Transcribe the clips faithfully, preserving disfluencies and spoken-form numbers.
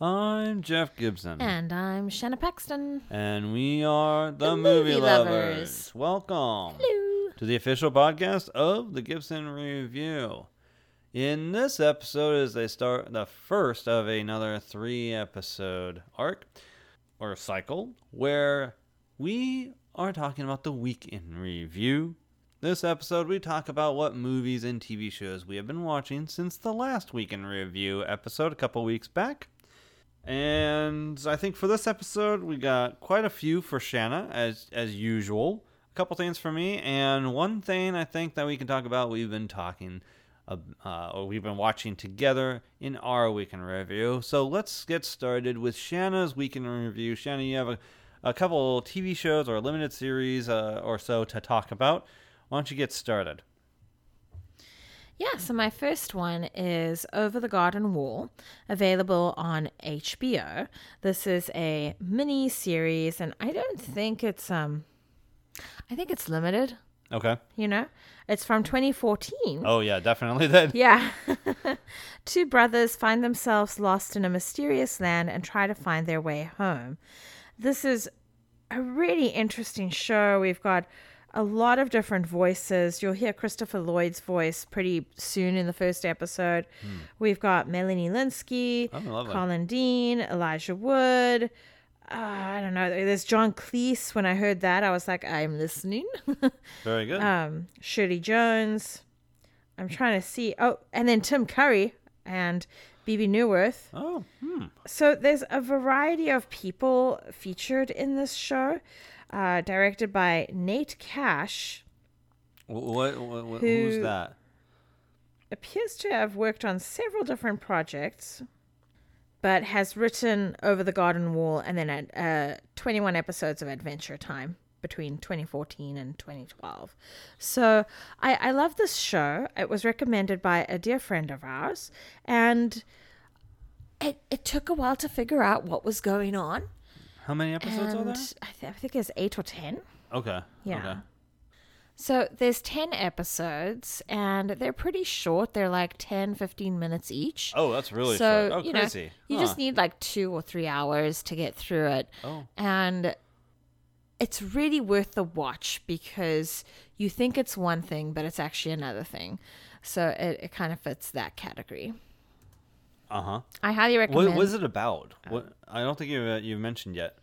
I'm Jeff Gibson. And I'm Shanna Paxton. And we are the, the Movie, movie lovers. lovers. Welcome Hello. to the official podcast of the Gibson Review. In this episode is they start the first of another three-episode arc or cycle where we are talking about the week in review. This episode, we talk about what movies and T V shows we have been watching since the last Week in Review episode a couple weeks back. And I think for this episode, we got quite a few for Shanna, as as usual. A couple things for me, and one thing I think that we can talk about we've been talking, uh, uh, or we've been watching together in our Week in Review. So let's get started with Shanna's Week in Review. Shanna, you have a, a couple T V shows or limited series uh, or so to talk about. Why don't you get started? Yeah, so my first one is Over the Garden Wall, available on H B O. This is a mini series, and I don't think it's um, I think it's limited. Okay. You know, it's from twenty fourteen. Oh yeah, definitely then. Yeah. Two brothers find themselves lost in a mysterious land and try to find their way home. This is a really interesting show. We've got a lot of different voices. You'll hear Christopher Lloyd's voice pretty soon in the first episode. Mm. We've got Melanie Lynskey, oh, Colin Dean, Elijah Wood. Uh, I don't know. There's John Cleese. When I heard that, I was like, I'm listening. Very good. Um, Shirley Jones. I'm trying to see. Oh, and then Tim Curry and Bebe Neuwirth. Oh, hmm. So there's a variety of people featured in this show. Uh, directed by Nate Cash. What, what, what who who's that? Appears to have worked on several different projects, but has written Over the Garden Wall and then uh, twenty-one episodes of Adventure Time between twenty fourteen and twenty twelve. So I, I love this show. It was recommended by a dear friend of ours, and it it took a while to figure out what was going on. How many episodes and are there? I, th- I think it's eight or ten. Okay. Yeah. Okay. So there's ten episodes, and they're pretty short. They're like ten, fifteen minutes each. Oh, that's really so, short. Oh, you crazy. Know, you huh. just need like two or three hours to get through it. Oh. And it's really worth the watch because you think it's one thing, but it's actually another thing. So it, it kind of fits that category. Uh huh. I highly recommend. What, what is it about? Oh. What I don't think you've uh, you've mentioned yet.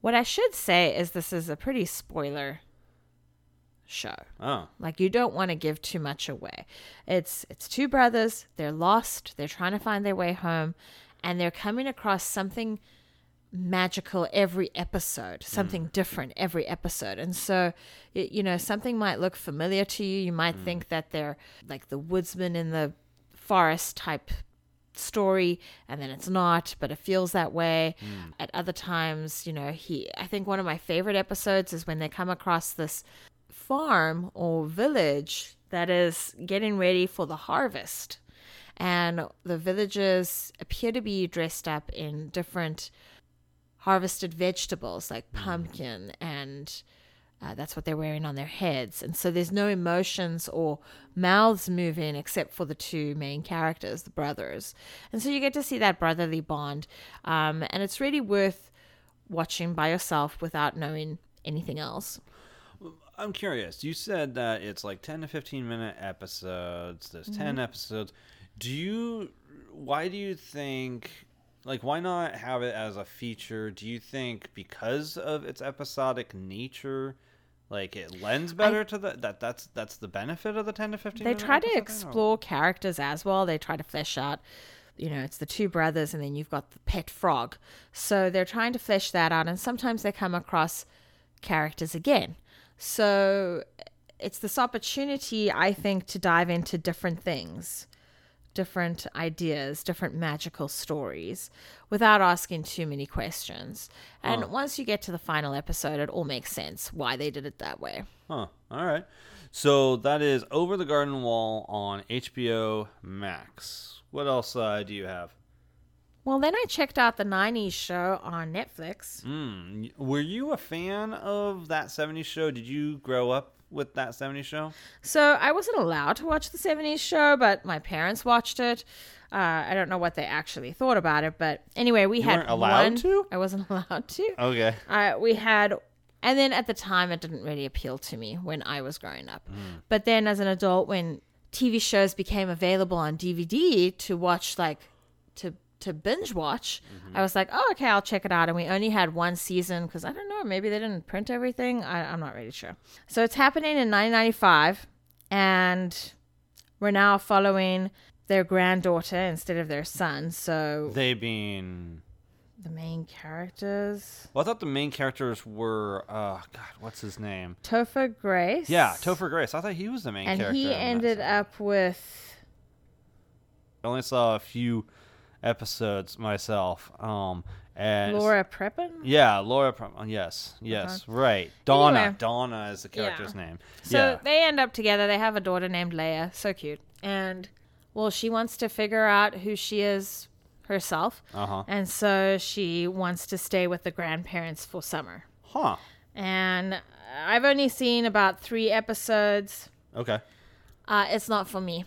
What I should say is this is a pretty spoiler show. Oh, like you don't want to give too much away. It's it's two brothers. They're lost. They're trying to find their way home, and they're coming across something magical every episode, something mm. different every episode. And so, it, you know, something might look familiar to you. You might mm. think that they're like the woodsman in the forest type story, and then it's not, but it feels that way. Mm. At other times, you know, he I think one of my favorite episodes is when they come across this farm or village that is getting ready for the harvest, and the villagers appear to be dressed up in different harvested vegetables like pumpkin, and Uh, that's what they're wearing on their heads. And so there's no emotions or mouths moving except for the two main characters, the brothers. And so you get to see that brotherly bond. Um, and it's really worth watching by yourself without knowing anything else. I'm curious. You said that it's like ten to fifteen minute episodes. There's mm-hmm. ten episodes. Do you, why do you think... Like, why not have it as a feature? Do you think because of its episodic nature, like, it lends better I, to the, that? That's that's the benefit of the ten to fifteen minutes? They try to explore or? characters as well. They try to flesh out, you know, it's the two brothers, and then you've got the pet frog. So they're trying to flesh that out, and sometimes they come across characters again. So it's this opportunity, I think, to dive into different things. Different ideas, different magical stories without asking too many questions. And huh. once you get to the final episode, it all makes sense why they did it that way. Huh. All right. So that is Over the Garden Wall on H B O Max. What else uh, do you have? Well, then I checked out The nineties Show on Netflix. Mm. Were you a fan of That seventies Show? Did you grow up with that seventies show? So I wasn't allowed to watch the seventies show, but my parents watched it. Uh, I don't know what they actually thought about it, but anyway, we you had weren't allowed one, to? I wasn't allowed to. Okay. Uh, we had... And then at the time, it didn't really appeal to me when I was growing up. Mm. But then as an adult, when T V shows became available on D V D to watch, like, to to binge watch, mm-hmm. I was like, oh, okay, I'll check it out. And we only had one season because, I don't know, maybe they didn't print everything. I, I'm not really sure. So it's happening in nineteen ninety-five, and we're now following their granddaughter instead of their son. So they being... The main characters? Well, I thought the main characters were, uh, God, what's his name? Topher Grace. Yeah, Topher Grace. I thought he was the main and character. And he ended up with... I only saw a few episodes myself. Um, and Laura Prepon? Yeah, Laura Prepon. Yes, yes, uh-huh. Right. Donna. Anyway. Donna is the character's yeah. name. So yeah. They end up together. They have a daughter named Leia. So cute. And, well, she wants to figure out who she is herself, uh-huh. and so she wants to stay with the grandparents for summer. Huh. And I've only seen about three episodes. Okay. Uh, it's not for me.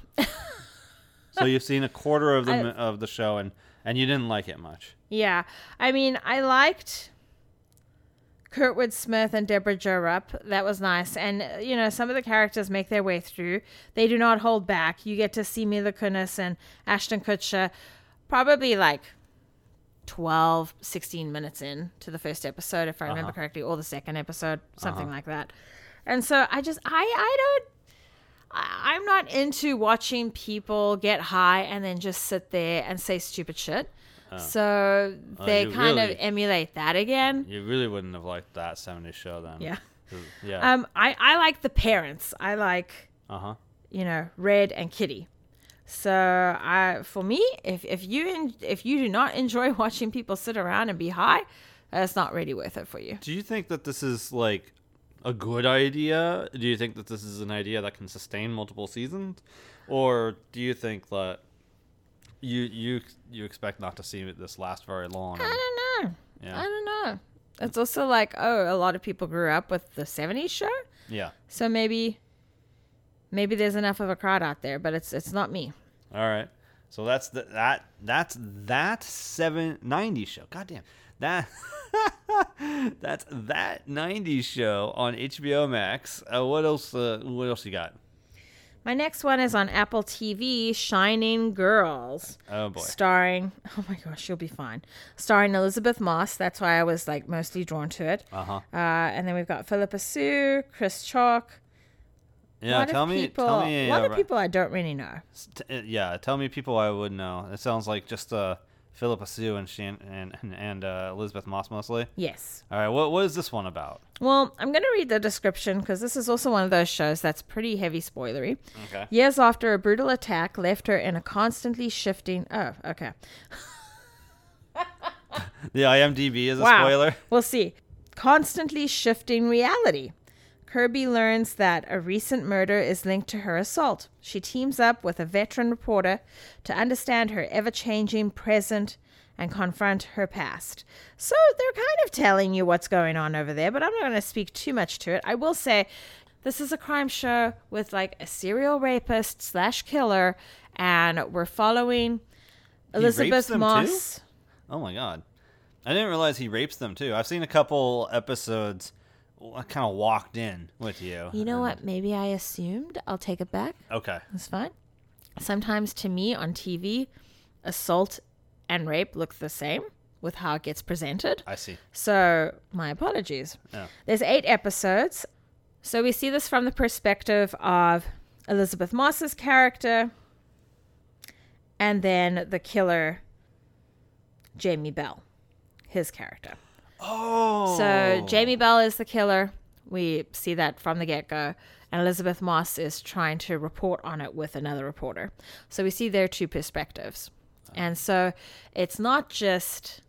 So you've seen a quarter of the I, of the show, and and you didn't like it much. Yeah, I mean, I liked Kurtwood Smith and Deborah Jo Rupp. That was nice, and you know, some of the characters make their way through. They do not hold back. You get to see Mila Kunis and Ashton Kutcher. Probably like twelve, sixteen minutes in to the first episode, if I uh-huh. remember correctly, or the second episode, something uh-huh. like that. And so I just, I, I don't, I, I'm not into watching people get high and then just sit there and say stupid shit. Oh. So well, they kind really, of emulate that again. You really wouldn't have liked that seventies show then. Yeah. Yeah. Um, I, I like the parents. I like, uh-huh. you know, Red and Kitty. So I, for me, if if you in, if you do not enjoy watching people sit around and be high, that's not really worth it for you. Do you think that this is like a good idea? Do you think that this is an idea that can sustain multiple seasons, or do you think that you you you expect not to see this last very long? I don't know. Yeah. I don't know. It's also like, oh, a lot of people grew up with the seventies show. Yeah. So maybe. Maybe there's enough of a crowd out there, but it's it's not me. All right. So that's the, that that's that seven ninety show. Goddamn. That that's that nineties show on H B O Max. Uh, what else uh, what else you got? My next one is on Apple T V, Shining Girls. Oh boy. Starring Oh my gosh, you'll be fine. Starring Elizabeth Moss. That's why I was like mostly drawn to it. Uh-huh. Uh, and then we've got Philippa Soo, Chris Chalk. Yeah, tell me, people, tell me. A lot uh, of people I don't really know. T- yeah, tell me people I would know. It sounds like just uh, Philippa Soo and Shan- and and uh, Elizabeth Moss mostly. Yes. All right. What what is this one about? Well, I'm going to read the description because this is also one of those shows that's pretty heavy spoilery. Okay. Years after a brutal attack left her in a constantly shifting. Oh, okay. The I M D B is a wow. spoiler. We'll see. Constantly shifting reality. Kirby learns that a recent murder is linked to her assault. She teams up with a veteran reporter to understand her ever-changing present and confront her past. So they're kind of telling you what's going on over there, but I'm not going to speak too much to it. I will say this is a crime show with like a serial rapist slash killer, and we're following Elizabeth Moss. Too? Oh my God. I didn't realize he rapes them too. I've seen a couple episodes... I kind of walked in with you. You know what? Maybe I assumed. I'll take it back. Okay. That's fine. Sometimes to me on T V, assault and rape look the same with how it gets presented. I see. So my apologies. Yeah. There's eight episodes. So we see this from the perspective of Elizabeth Moss's character and then the killer, Jamie Bell, his character. Oh. So Jamie Bell is the killer. We see that from the get-go. And Elizabeth Moss is trying to report on it with another reporter. So we see their two perspectives. Oh. And so it's not just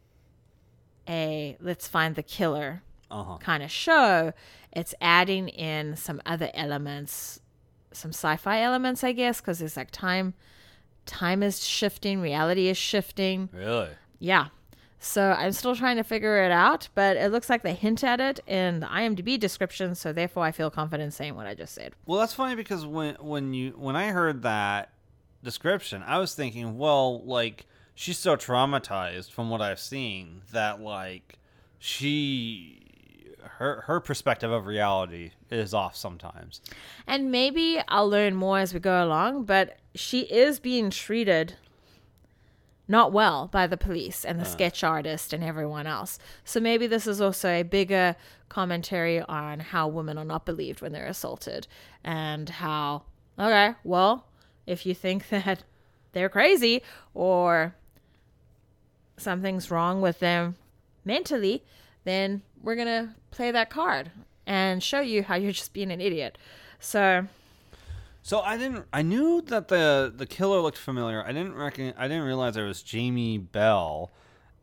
a let's find the killer uh-huh. kind of show. It's adding in some other elements, some sci-fi elements, I guess, because it's like time, time is shifting, reality is shifting. Really? Yeah. So I'm still trying to figure it out, but it looks like they hint at it in the I M D B description, so therefore I feel confident saying what I just said. Well, that's funny because when when you when I heard that description, I was thinking, well, like, she's so traumatized from what I've seen that, like, she... Her her perspective of reality is off sometimes. And maybe I'll learn more as we go along, but she is being treated not well by the police and the uh. sketch artist and everyone else. So maybe this is also a bigger commentary on how women are not believed when they're assaulted and how, okay, well, if you think that they're crazy or something's wrong with them mentally, then we're going to play that card and show you how you're just being an idiot. So so I didn't I knew that the the killer looked familiar. I didn't reckon I didn't realize it was Jamie Bell,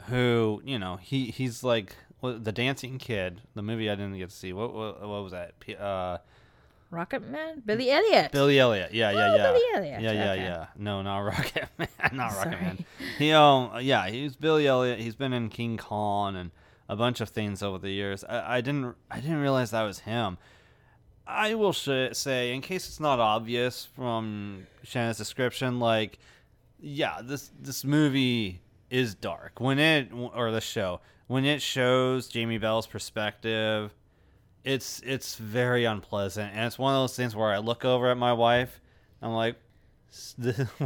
who, you know, he he's like the dancing kid, the movie I didn't get to see. What what, what was that? Uh Rocket Man? Billy Elliot. Billy Elliot. Yeah, yeah, oh, yeah. Billy Elliot. Yeah, yeah, okay. yeah. No, not Rocket Man. Not Sorry. Rocket Man. He um yeah, he's Billy Elliot. He's been in King Kong and a bunch of things over the years. I, I didn't I didn't realize that was him. I will sh- say, in case it's not obvious from Shanna's description, like, yeah, this this movie is dark. When it, or the show, when it shows Jamie Bell's perspective, it's it's very unpleasant. And it's one of those things where I look over at my wife, I'm like,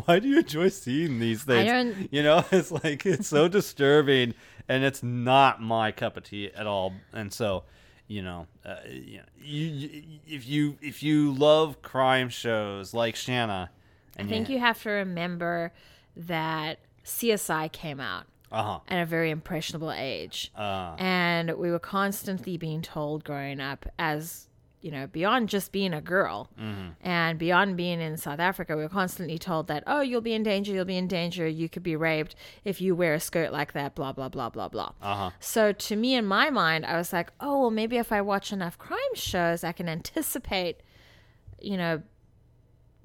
why do you enjoy seeing these things? I don't... You know, it's like, it's so disturbing, and it's not my cup of tea at all. And so, you know, uh, you, you, if you if you love crime shows like Shanna, and I think you, you have to remember that C S I came out uh-huh. at a very impressionable age, uh-huh. and we were constantly being told growing up as, you know, beyond just being a girl mm-hmm. and beyond being in South Africa, we were constantly told that, oh, you'll be in danger, you'll be in danger, you could be raped if you wear a skirt like that, blah, blah, blah, blah, blah. Uh-huh. So to me, in my mind, I was like, oh, well, maybe if I watch enough crime shows, I can anticipate, you know,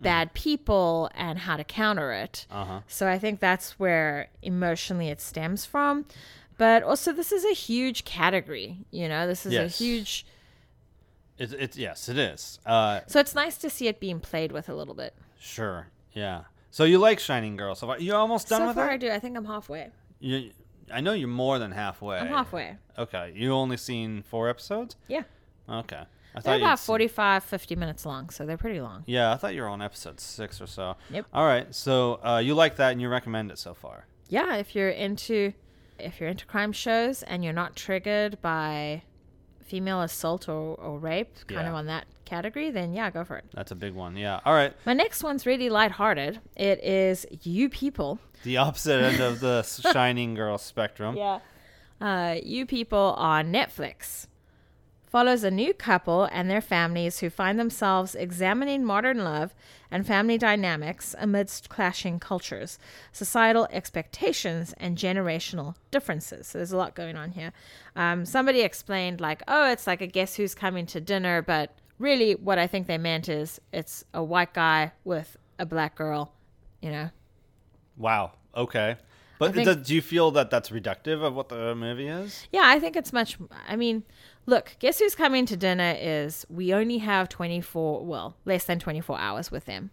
bad mm-hmm. people and how to counter it. Uh-huh. So I think that's where emotionally it stems from. But also, this is a huge category, you know, this is yes. a huge... It's it's yes, it is. Uh, so it's nice to see it being played with a little bit. Sure, yeah. So you like Shining Girls? So far. You almost done so with it? So far, I do. I think I'm halfway. You, I know you're more than halfway. I'm halfway. Okay, you only seen four episodes? Yeah. Okay. I they're about forty-five, fifty minutes long, so they're pretty long. Yeah, I thought you were on episode six or so. Yep. All right, so uh, you like that and you recommend it so far? Yeah, if you're into if you're into crime shows and you're not triggered by female assault or, or rape, kind yeah. of on that category, then yeah, go for it. That's a big one. Yeah. All right. My next one's really lighthearted. It is You People. The opposite end of the Shining Girl spectrum. Yeah. Uh, You People on Netflix follows a new couple and their families who find themselves examining modern love and family dynamics amidst clashing cultures, societal expectations, and generational differences. So there's a lot going on here. Um, somebody explained, like, oh, it's like a guess who's coming to dinner, but really what I think they meant is it's a white guy with a black girl, you know. Wow. Okay. But think, does, do you feel that that's reductive of what the movie is? Yeah, I think it's much... I mean... Look, Guess Who's Coming to Dinner is we only have twenty-four, well, less than twenty-four hours with them.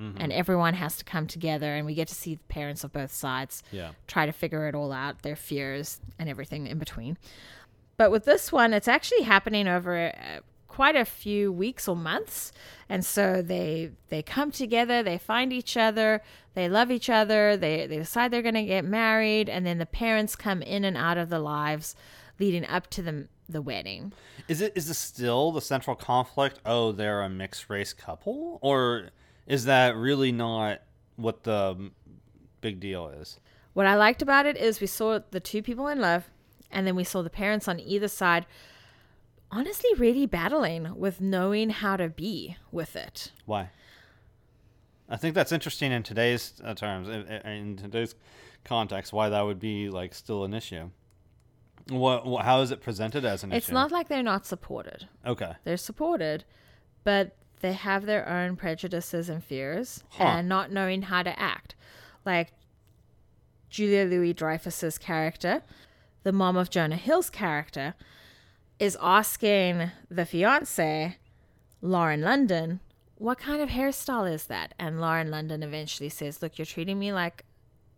Mm-hmm. And everyone has to come together and we get to see the parents of both sides yeah. try to figure it all out, their fears and everything in between. But with this one, it's actually happening over uh, quite a few weeks or months. And so they they come together, they find each other, they love each other, they, they decide they're going to get married. And then the parents come in and out of the lives leading up to them. The wedding. Is it is this still the central conflict? Oh, they're a mixed race couple? Or is that really not what the big deal is? What I liked about it is we saw the two people in love and then we saw the parents on either side honestly really battling with knowing how to be with it. Why? I think that's interesting in today's terms, in today's context, why that would be like still an issue. What? How is it presented as an issue? It's not like they're not supported. Okay. They're supported, but they have their own prejudices and fears huh. and not knowing how to act. Like Julia Louis-Dreyfus's character the mom of Jonah Hill's character, is asking the fiance, Lauren London, what kind of hairstyle is that? And Lauren London eventually says, look, you're treating me like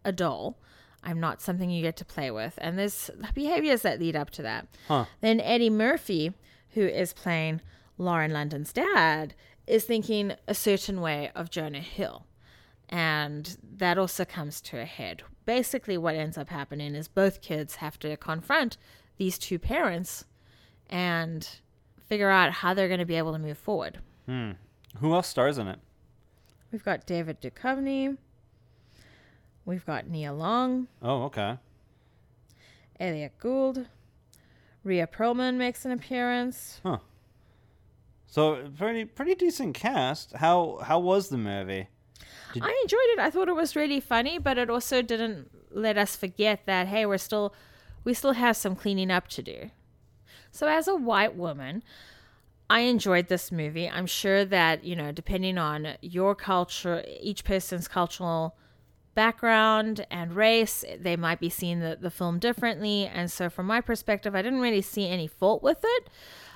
a doll. I'm not something you get to play with. And there's behaviors that lead up to that. Huh. Then Eddie Murphy, who is playing Lauren London's dad, is thinking a certain way of Jonah Hill. And that also comes to a head. Basically what ends up happening is both kids have to confront these two parents and figure out how they're going to be able to move forward. Hmm. Who else stars in it? We've got David Duchovny. We've got Nia Long. Oh, okay. Elliot Gould. Rhea Perlman makes an appearance. Huh. So pretty pretty decent cast. How how was the movie? Did I enjoyed it. I thought it was really funny, but it also didn't let us forget that, hey, we're still we still have some cleaning up to do. So as a white woman, I enjoyed this movie. I'm sure that, you know, depending on your culture, each person's cultural background and race, they might be seeing the, the film differently. And so from my perspective, I didn't really see any fault with it.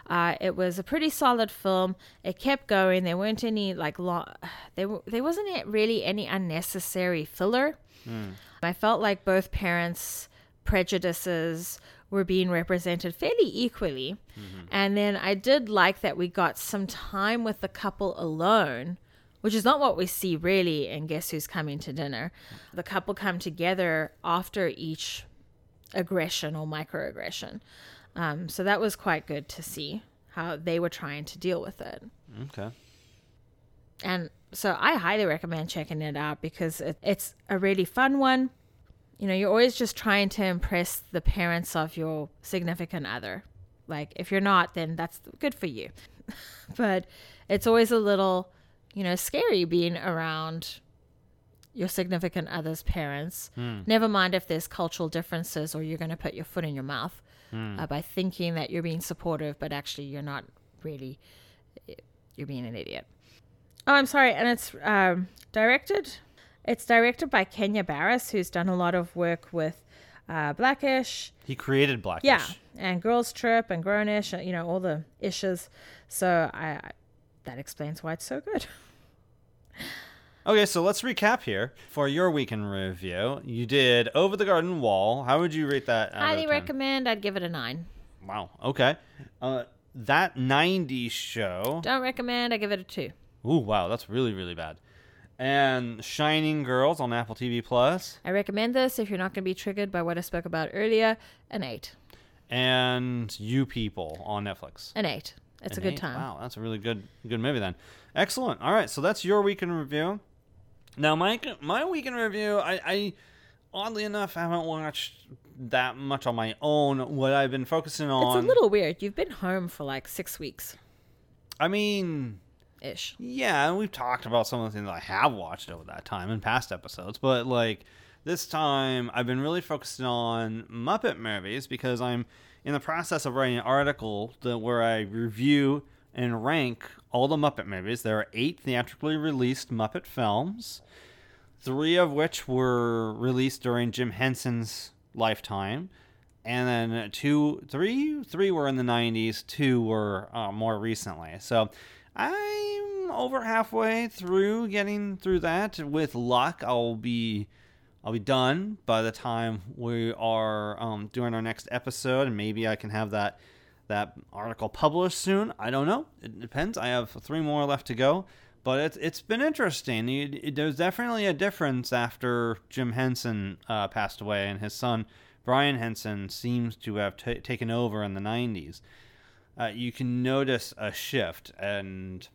Uh, it was a pretty solid film. It kept going. There weren't any like lo- there w- there wasn't really any unnecessary filler. Mm. I felt like both parents' prejudices were being represented fairly equally. Mm-hmm. And then I did like that we got some time with the couple alone, which is not what we see really in Guess Who's Coming to Dinner. The couple come together after each aggression or microaggression. Um, so that was quite good to see how they were trying to deal with it. Okay. And so I highly recommend checking it out because it, it's a really fun one. You know, you're always just trying to impress the parents of your significant other. Like, if you're not, then that's good for you. But it's always a little, you know, scary being around your significant other's parents. Mm. Never mind if there's cultural differences or you're going to put your foot in your mouth mm. uh, by thinking that you're being supportive, but actually you're not really, you're being an idiot. Oh, I'm sorry. And it's um, directed... It's directed by Kenya Barris, who's done a lot of work with uh, Black-ish. He created Black-ish. Yeah, and Girls Trip and Grown-ish, you know, all the ishes. So I, I that explains why it's so good. Okay, so let's recap here. For your weekend review, you did Over the Garden Wall. How would you rate that? Highly recommend. I'd give it a nine. Wow, okay. Uh, that nineties Show. Don't recommend. I give it a two. Ooh, wow, that's really, really bad. And Shining Girls on Apple T V Plus. I recommend this if you're not going to be triggered by what I spoke about earlier. An eight. And You People on Netflix. An eight. It's an a eight. Good time. Wow, that's a really good good movie then. Excellent. All right, so that's your week in review. Now, my my week in review, I, I oddly enough haven't watched that much on my own. What I've been focusing on. It's a little weird. You've been home for like six weeks. I mean. Ish. Yeah, and we've talked about some of the things I have watched over that time in past episodes, but like this time I've been really focusing on Muppet movies because I'm in the process of writing an article that, where I review and rank all the Muppet movies. There are eight theatrically released Muppet films, three of which were released during Jim Henson's lifetime, and then two, three, three were in the nineties, two were uh, more recently. So I'm over halfway through getting through that. With luck, I'll be I'll be done by the time we are um, doing our next episode, and maybe I can have that that article published soon. I don't know. It depends. I have three more left to go, but it's it's been interesting. It, it, there's definitely a difference after Jim Henson uh, passed away, and his son Brian Henson seems to have t- taken over in the nineties. Uh, you can notice a shift, and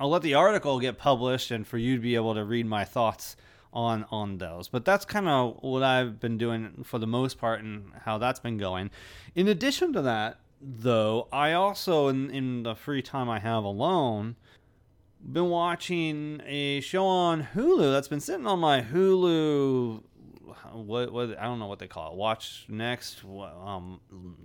I'll let the article get published and for you to be able to read my thoughts on, on those. But that's kind of what I've been doing for the most part and how that's been going. In addition to that, though, I also, in, in the free time I have alone, been watching a show on Hulu that's been sitting on my Hulu... What, what I don't know what they call it. Watch next um,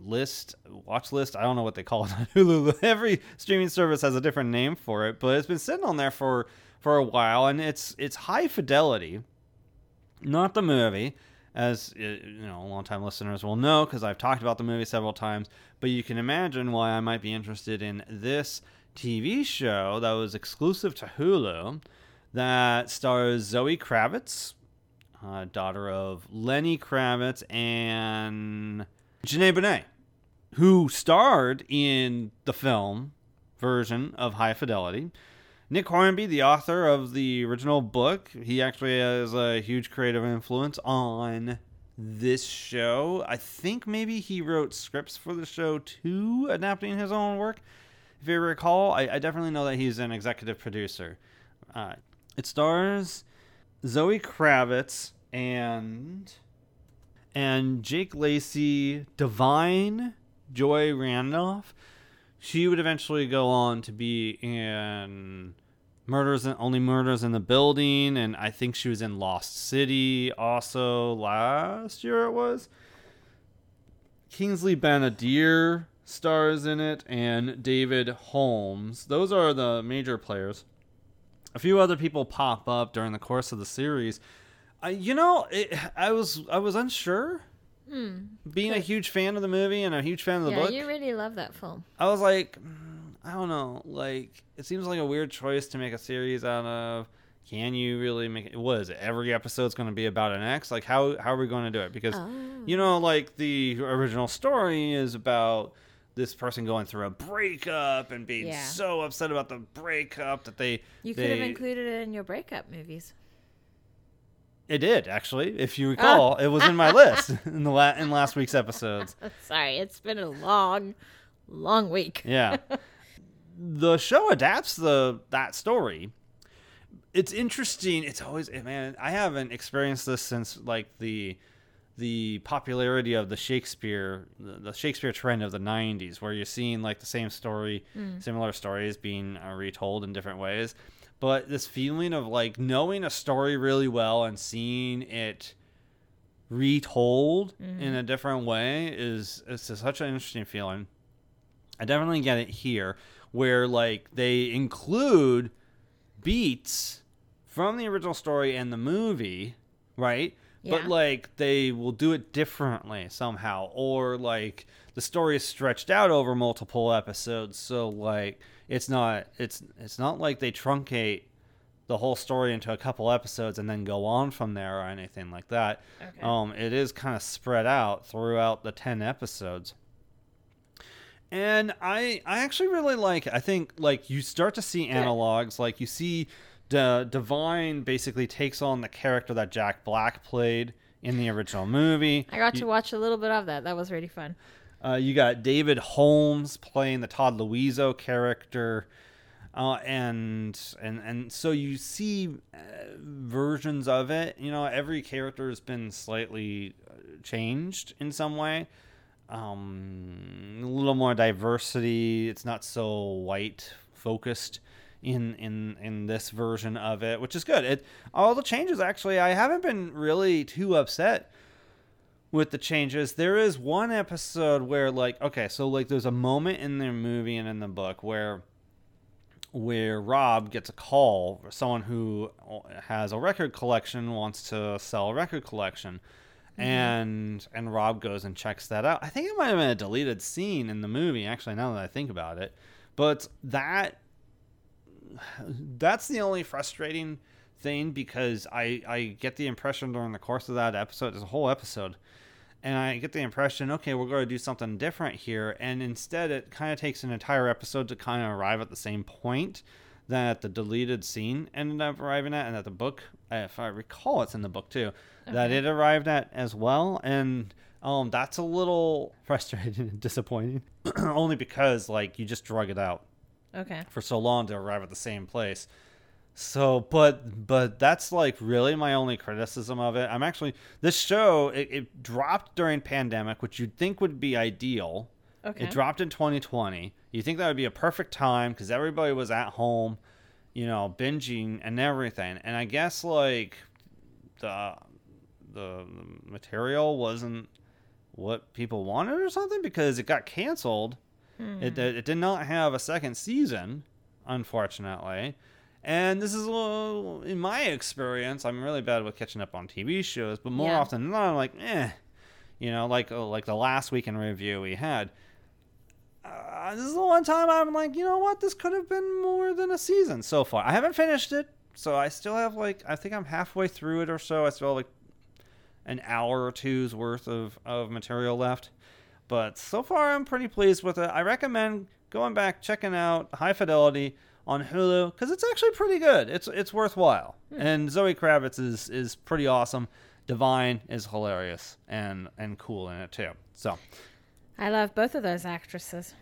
list, watch list. I don't know what they call it on Hulu. Every streaming service has a different name for it, but it's been sitting on there for, for a while, and it's it's High Fidelity, not the movie. as you know, longtime listeners will know because I've talked about the movie several times. But you can imagine why I might be interested in this T V show that was exclusive to Hulu that stars Zoe Kravitz, uh, daughter of Lenny Kravitz and Janae Bonet, who starred in the film version of High Fidelity. Nick Hornby, the author of the original book, he actually has a huge creative influence on this show. I think maybe he wrote scripts for the show too, adapting his own work. If you recall, I, I definitely know that he's an executive producer. Uh, it stars Zoe Kravitz and and Jake Lacy, Divine Joy Randolph. She would eventually go on to be in Murders and Only Murders in the Building, and I think she was in Lost City also last year it was. Kingsley Benadir stars in it, and David Holmes. Those are the major players. A few other people pop up during the course of the series. I, you know, it, I was I was unsure. Mm, Being good. A huge fan of the movie and a huge fan of the yeah, book. Yeah, you really love that film. I was like, mm, I don't know. Like, it seems like a weird choice to make a series out of. Can you really make it? What is it? Every episode's going to be about an ex? Like, how, how are we going to do it? Because, oh. you know, like, the original story is about this person going through a breakup and being yeah. so upset about the breakup that they... You they, could have included it in your breakup movies. It did, actually. If you recall, oh. it was in my list in the la- in last week's episodes. Sorry, it's been a long, long week. Yeah. The show adapts the that story. It's interesting. It's always, man, I haven't experienced this since like the the popularity of the Shakespeare, the Shakespeare trend of the nineties, where you're seeing like the same story, mm. similar stories being uh, retold in different ways. But this feeling of like knowing a story really well and seeing it retold mm-hmm. in a different way is it's such an interesting feeling. I definitely get it here where like they include beats from the original story and the movie, right? Yeah. But like they will do it differently somehow, or like the story is stretched out over multiple episodes. So like It's not it's it's not like they truncate the whole story into a couple episodes and then go on from there or anything like that. Okay. Um, it is kind of spread out throughout the ten episodes. And I I actually really like it. I think like you start to see analogs, like you see D- Divine basically takes on the character that Jack Black played in the original movie. I got you, to watch a little bit of that. That was really fun. Uh, you got David Holmes playing the Todd Luizzo character, uh, and and and so you see uh, versions of it. You know, every character has been slightly changed in some way. Um, a little more diversity. It's not so white focused in in in this version of it, which is good. It all the changes actually. I haven't been really too upset with the changes. There is one episode where like, okay, so like there's a moment in the movie and in the book where where Rob gets a call for someone who has a record collection, wants to sell a record collection. Mm-hmm. And and Rob goes and checks that out. I think it might have been a deleted scene in the movie, actually, now that I think about it. But that that's the only frustrating thing, because I, I get the impression during the course of that episode, there's a whole episode, and I get the impression, okay, we're going to do something different here, and instead it kind of takes an entire episode to kind of arrive at the same point that the deleted scene ended up arriving at, and that the book, if I recall, it's in the book too, okay. that it arrived at as well, and um, that's a little frustrating and disappointing, only because like you just drug it out okay. for so long to arrive at the same place. So, but, but that's like really my only criticism of it. I'm actually, this show, it, it dropped during pandemic, which you'd think would be ideal. Okay. It dropped in twenty twenty. You think that would be a perfect time because everybody was at home, you know, binging and everything. And I guess like the, the material wasn't what people wanted or something, because it got canceled. Hmm. It, it did not have a second season, unfortunately. And this is a little, in my experience, I'm really bad with catching up on T V shows, but more yeah. often than not, I'm like, eh, you know, like oh, like the last Week in Review we had. Uh, this is the one time I'm like, you know what, this could have been more than a season so far. I haven't finished it, so I still have like, I think I'm halfway through it or so. I still have like an hour or two's worth of, of material left. But so far, I'm pretty pleased with it. I recommend going back, checking out High Fidelity on Hulu, because it's actually pretty good. It's it's worthwhile. Hmm. And Zoe Kravitz is is pretty awesome. Divine is hilarious and, and cool in it, too. So I love both of those actresses.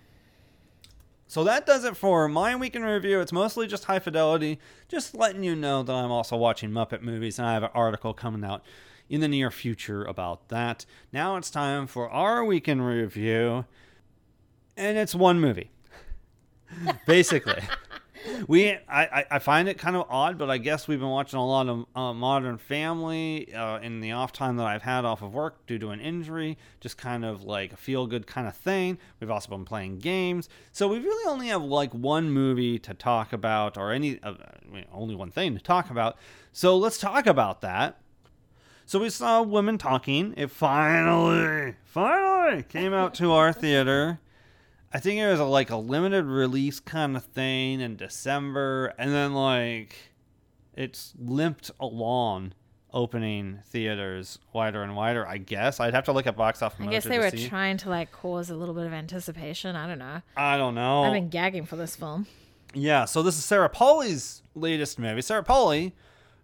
So that does it for my Week in Review. It's mostly just High Fidelity. Just letting you know that I'm also watching Muppet movies, and I have an article coming out in the near future about that. Now it's time for our Week in Review, and it's one movie. Basically, we I, I find it kind of odd, but I guess we've been watching a lot of uh, Modern Family uh, in the off time that I've had off of work due to an injury, just kind of like a feel good kind of thing. We've also been playing games, so we really only have like one movie to talk about, or any uh, only one thing to talk about. So let's talk about that. So we saw Women Talking. It finally, finally came out to our theater. I think it was a, like a limited release kind of thing in December. And then like it's limped along opening theaters wider and wider, I guess. I'd have to look at Box Office. I guess they were see. trying to like cause a little bit of anticipation. I don't know. I don't know. I've been gagging for this film. Yeah. So this is Sarah Polley's latest movie. Sarah Polley,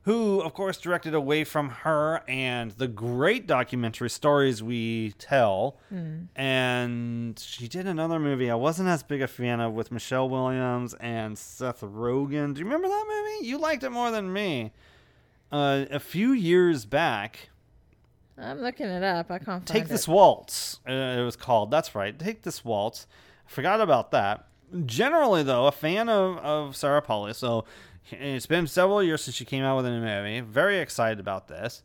who, of course, directed Away From Her and the great documentary Stories We Tell. Mm. And she did another movie I wasn't as big a fan of with Michelle Williams and Seth Rogen. Do you remember that movie? You liked it more than me. Uh, a few years back. I'm looking it up. I can't find Take it. Take This Waltz, uh, it was called. That's right. Take This Waltz. I forgot about that. Generally, though, a fan of, of Sarah Polley, so... It's been several years since she came out with a new movie. Very excited about this.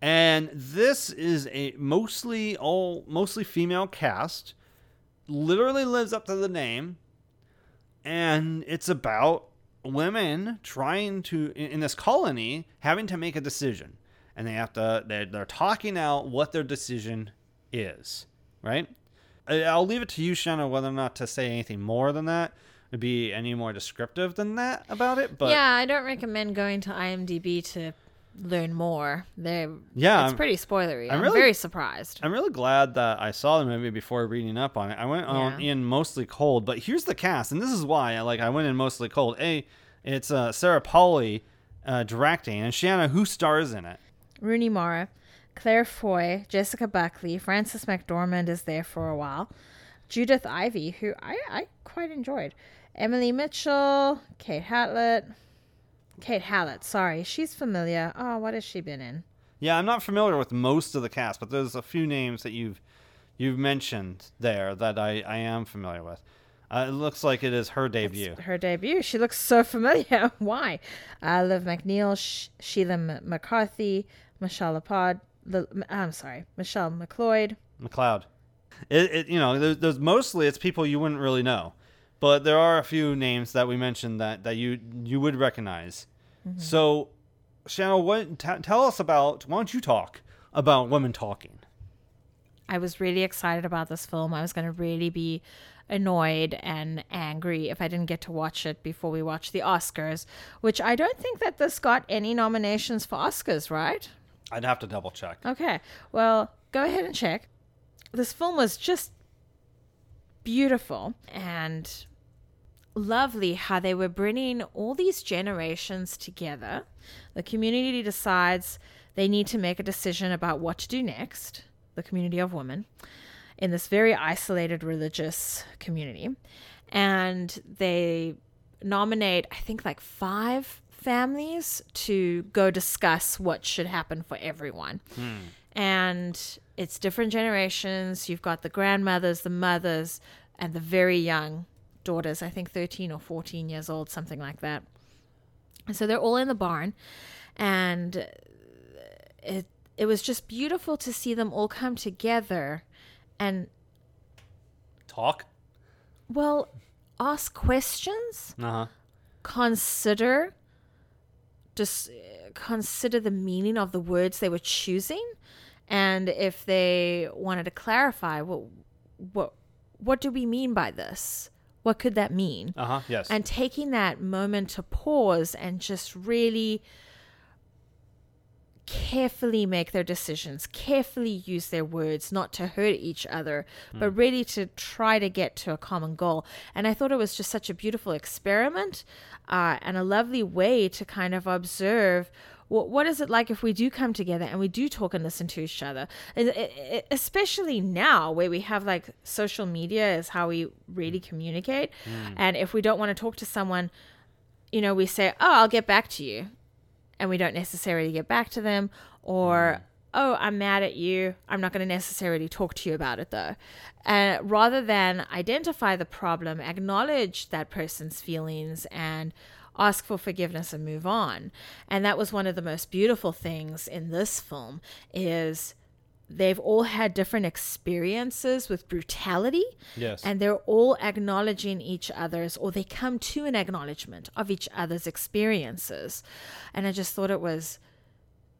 And this is a mostly all mostly female cast. Literally lives up to the name. And it's about women trying to, in, in this colony, having to make a decision. And they have to, they're, they're talking out what their decision is. Right? I'll leave it to you, Shanna, whether or not to say anything more than that. Be any more descriptive than that about it, but yeah, I don't recommend going to I M D B to learn more. They yeah, it's I'm, pretty spoilery. I'm, I'm really, very surprised. I'm really glad that I saw the movie before reading up on it. I went on yeah. in mostly cold, but here's the cast, and this is why. I, like I went in mostly cold. A, it's uh, Sarah Polley uh, directing, and Shanna, who stars in it? Rooney Mara, Claire Foy, Jessica Buckley, Frances McDormand is there for a while, Judith Ivey, who I, I quite enjoyed. Emily Mitchell, Kate Hallett. Kate Hallett, sorry. She's familiar. Oh, what has she been in? Yeah, I'm not familiar with most of the cast, but there's a few names that you've you've mentioned there that I, I am familiar with. Uh, it looks like it is her debut. It's her debut. She looks so familiar. Why? Uh, Liv McNeil, Sh- Sheila M- McCarthy, Michelle Lepard. L- I'm sorry, Michelle McLeod. McLeod. It, it, you know, there's, there's mostly it's people you wouldn't really know. But there are a few names that we mentioned that, that you you would recognize. Mm-hmm. So, Shanna, what t- tell us about, why don't you talk about Women Talking? I was really excited about this film. I was going to really be annoyed and angry if I didn't get to watch it before we watched the Oscars, which I don't think that this got any nominations for Oscars, right? I'd have to double check. Okay. Well, go ahead and check. This film was just beautiful and... lovely how they were bringing all these generations together. The community decides they need to make a decision about what to do next, the community of women, in this very isolated religious community. And they nominate, I think, like five families to go discuss what should happen for everyone. Hmm. And it's different generations. You've got the grandmothers, the mothers, and the very young daughters, I think thirteen or fourteen years old, something like that. And so they're all in the barn, and it it was just beautiful to see them all come together and talk. Well, ask questions, uh-huh. consider just consider the meaning of the words they were choosing, and if they wanted to clarify, well, what what do we mean by this? What could that mean? Uh-huh, yes. And taking that moment to pause and just really carefully make their decisions, carefully use their words, not to hurt each other, mm. but really to try to get to a common goal. And I thought it was just such a beautiful experiment uh, and a lovely way to kind of observe what what is it like if we do come together and we do talk and listen to each other, it, it, it, especially now where we have like social media is how we really communicate. Mm. And if we don't want to talk to someone, you know, we say, oh, I'll get back to you. And we don't necessarily get back to them, or, oh, I'm mad at you. I'm not going to necessarily talk to you about it, though. And uh, rather than identify the problem, acknowledge that person's feelings and ask for forgiveness and move on. And that was one of the most beautiful things in this film is they've all had different experiences with brutality. Yes. And they're all acknowledging each other's, or they come to an acknowledgement of each other's experiences. And I just thought it was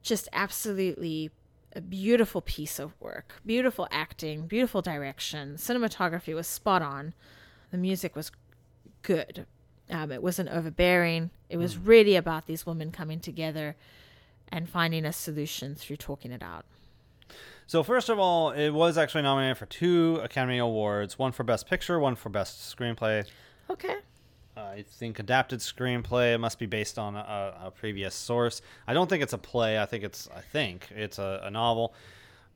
just absolutely a beautiful piece of work. Beautiful acting, beautiful direction. Cinematography was spot on. The music was good. Um, it wasn't overbearing. It was mm. really about these women coming together and finding a solution through talking it out. So first of all, it was actually nominated for two Academy Awards, one for Best Picture, one for Best Screenplay. Okay. Uh, I think adapted screenplay. It must be based on a, a previous source. I don't think it's a play. I think it's I think it's a, a novel.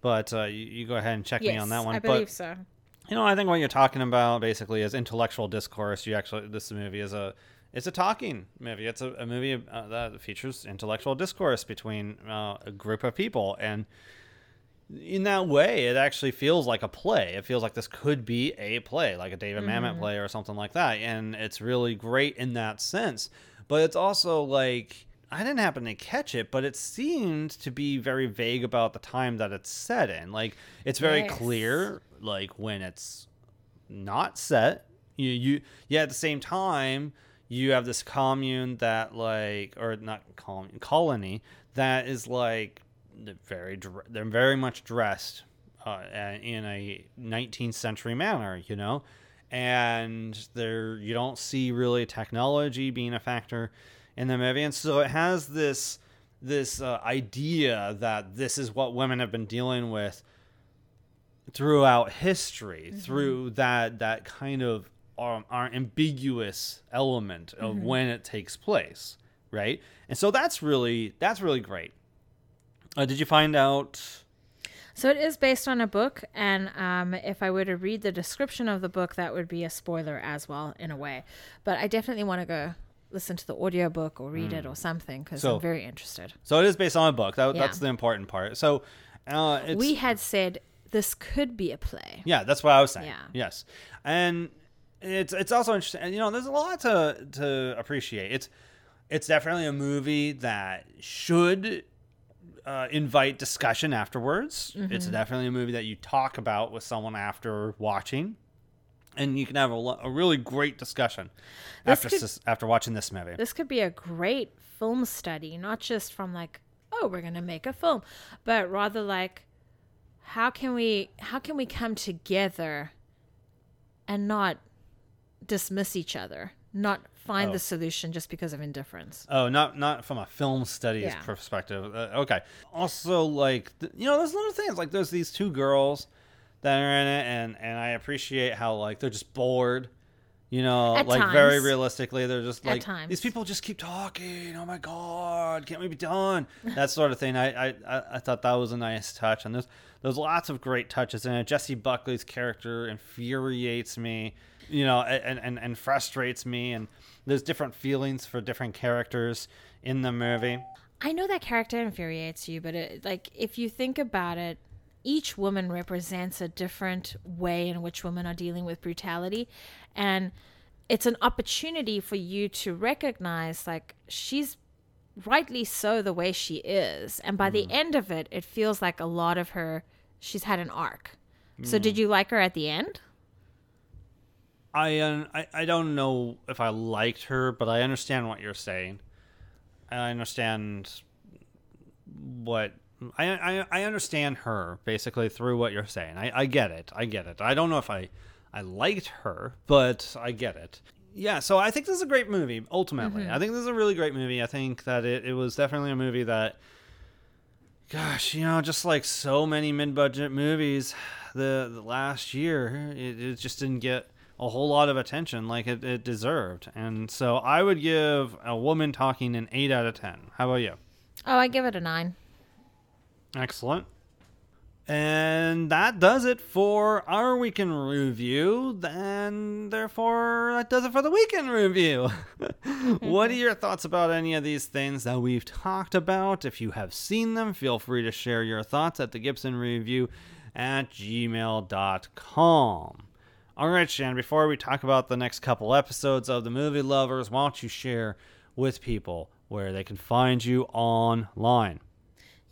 But uh, you, you go ahead and check yes, me on that one. I believe but, so. You know, I think what you're talking about basically is intellectual discourse. You actually, this movie is a, it's a talking movie. It's a, a movie uh, that features intellectual discourse between uh, a group of people, and in that way, it actually feels like a play. It feels like this could be a play, like a David mm-hmm. Mamet play or something like that, and it's really great in that sense. But it's also like, I didn't happen to catch it, but it seemed to be very vague about the time that it's set in. Like, it's very yes. clear, like, when it's not set. You, you, yeah, at the same time, you have this commune that, like, or not commune, colony, that is, like, They're very, they're very much dressed uh, in a nineteenth century manner, you know, and there you don't see really technology being a factor in the movie, and so it has this this uh, idea that this is what women have been dealing with throughout history, mm-hmm. through that that kind of um, our ambiguous element of mm-hmm. when it takes place, right? And so that's really that's really great. Uh, did you find out? So it is based on a book, and um, if I were to read the description of the book, that would be a spoiler as well, in a way. But I definitely want to go listen to the audiobook or read mm. it or something, because so, I'm very interested. So it is based on a book. That, yeah. That's the important part. So uh, it's, we had said this could be a play. Yeah, that's what I was saying. Yeah. Yes, and it's it's also interesting. And, you know, there's a lot to to appreciate. It's it's definitely a movie that should Uh, invite discussion afterwards. Mm-hmm. It's definitely a movie that you talk about with someone after watching, and you can have a, lo- a really great discussion this after could, s- after watching this movie. This could be a great film study, not just from like, oh, we're gonna make a film, but rather like, how can we how can we come together and not dismiss each other, not find oh. the solution just because of indifference. Oh, not not from a film studies yeah. perspective. Uh, okay. Also, like, th- you know, there's little things. Like, there's these two girls that are in it, and, and I appreciate how, like, they're just bored. You know, At like, times. very realistically, they're just, like, these people just keep talking. Oh, my God. Can't we be done? That sort of thing. I, I, I thought that was a nice touch. And there's, there's lots of great touches in it. Jesse Buckley's character infuriates me, you know, and, and, and frustrates me. And there's different feelings for different characters in the movie. I know that character infuriates you, but it, like if you think about it, each woman represents a different way in which women are dealing with brutality. And it's an opportunity for you to recognize, like, she's rightly so the way she is. And by mm. the end of it, it feels like a lot of her, she's had an arc. Mm. So did you like her at the end? I, uh, I I don't know if I liked her, but I understand what you're saying. I understand what I, I I understand her basically through what you're saying. I, I get it. I get it. I don't know if I I liked her, but I get it. Yeah, so I think this is a great movie, ultimately. Mm-hmm. I think this is a really great movie. I think that it, it was definitely a movie that, gosh, you know, just like so many mid-budget movies the, the last year, it, it just didn't get a whole lot of attention like it, it deserved. And so I would give A Woman Talking an eight out of ten. How about you? Oh, I give it a nine. Excellent. And that does it for our weekend review, and therefore that does it for the weekend review. What are your thoughts about any of these things that we've talked about? If you have seen them, feel free to share your thoughts at the gibson review at gmail dot com. All right, Shanna, before we talk about the next couple episodes of The Movie Lovers, why don't you share with people where they can find you online?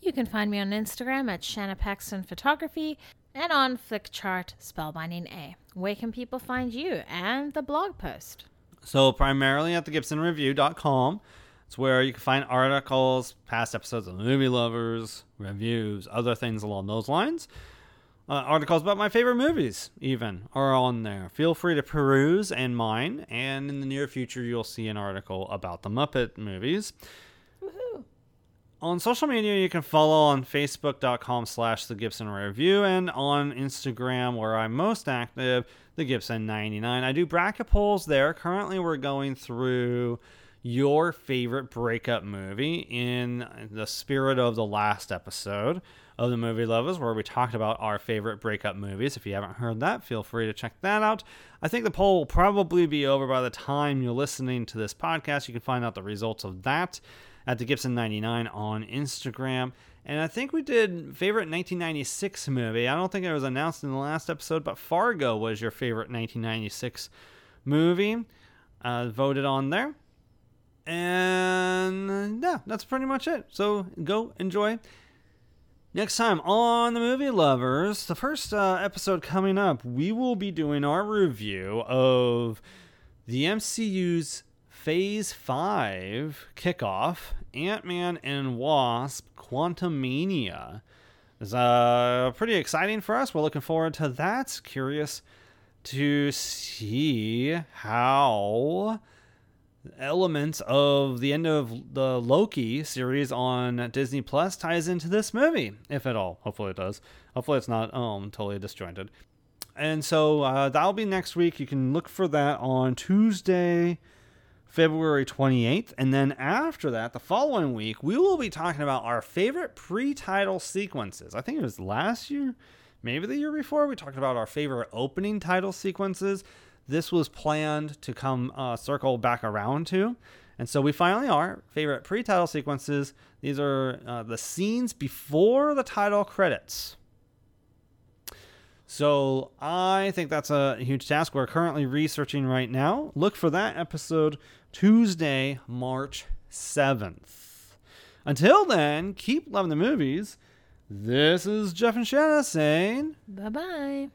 You can find me on Instagram at Shanna Paxton Photography and on Flickchart Spellbinding A. Where can people find you and the blog post? So primarily at the gibson review dot com. It's where you can find articles, past episodes of The Movie Lovers, reviews, other things along those lines. Uh, articles about my favorite movies even are on there. Feel free to peruse and mine. And in the near future, you'll see an article about the Muppet movies. Woohoo! On social media, you can follow on facebook.com slash the Gibson Review and on Instagram, where I'm most active, the Gibson ninety-nine. I do bracket polls there. Currently, we're going through your favorite breakup movie in the spirit of the last episode of The Movie Lovers, where we talked about our favorite breakup movies. If you haven't heard that, feel free to check that out. I think the poll will probably be over by the time you're listening to this podcast. You can find out the results of that at the Gibson ninety-nine on Instagram. And I think we did favorite nineteen ninety-six movie. I don't think it was announced in the last episode, but Fargo was your favorite nineteen ninety-six movie. Uh, voted on there. And yeah, that's pretty much it. So go enjoy. Next time on The Movie Lovers, the first uh, episode coming up, we will be doing our review of the M C U's Phase five kickoff, Ant-Man and Wasp, Quantumania. It's uh, pretty exciting for us. We're looking forward to that. Curious to see how elements of the end of the Loki series on Disney Plus ties into this movie, if at all. Hopefully it does. Hopefully it's not um, totally disjointed. And so uh, that'll be next week. You can look for that on Tuesday, February twenty-eighth, and then after that, the following week, we will be talking about our favorite pre-title sequences. I think it was last year, maybe the year before, we talked about our favorite opening title sequences. This was planned to come uh, circle back around to, and so we finally are favorite pre-title sequences. These are uh, the scenes before the title credits. So I think that's a huge task we're currently researching right now. Look for that episode Tuesday, March seventh. Until then, keep loving the movies. This is Jeff and Shanna saying bye-bye.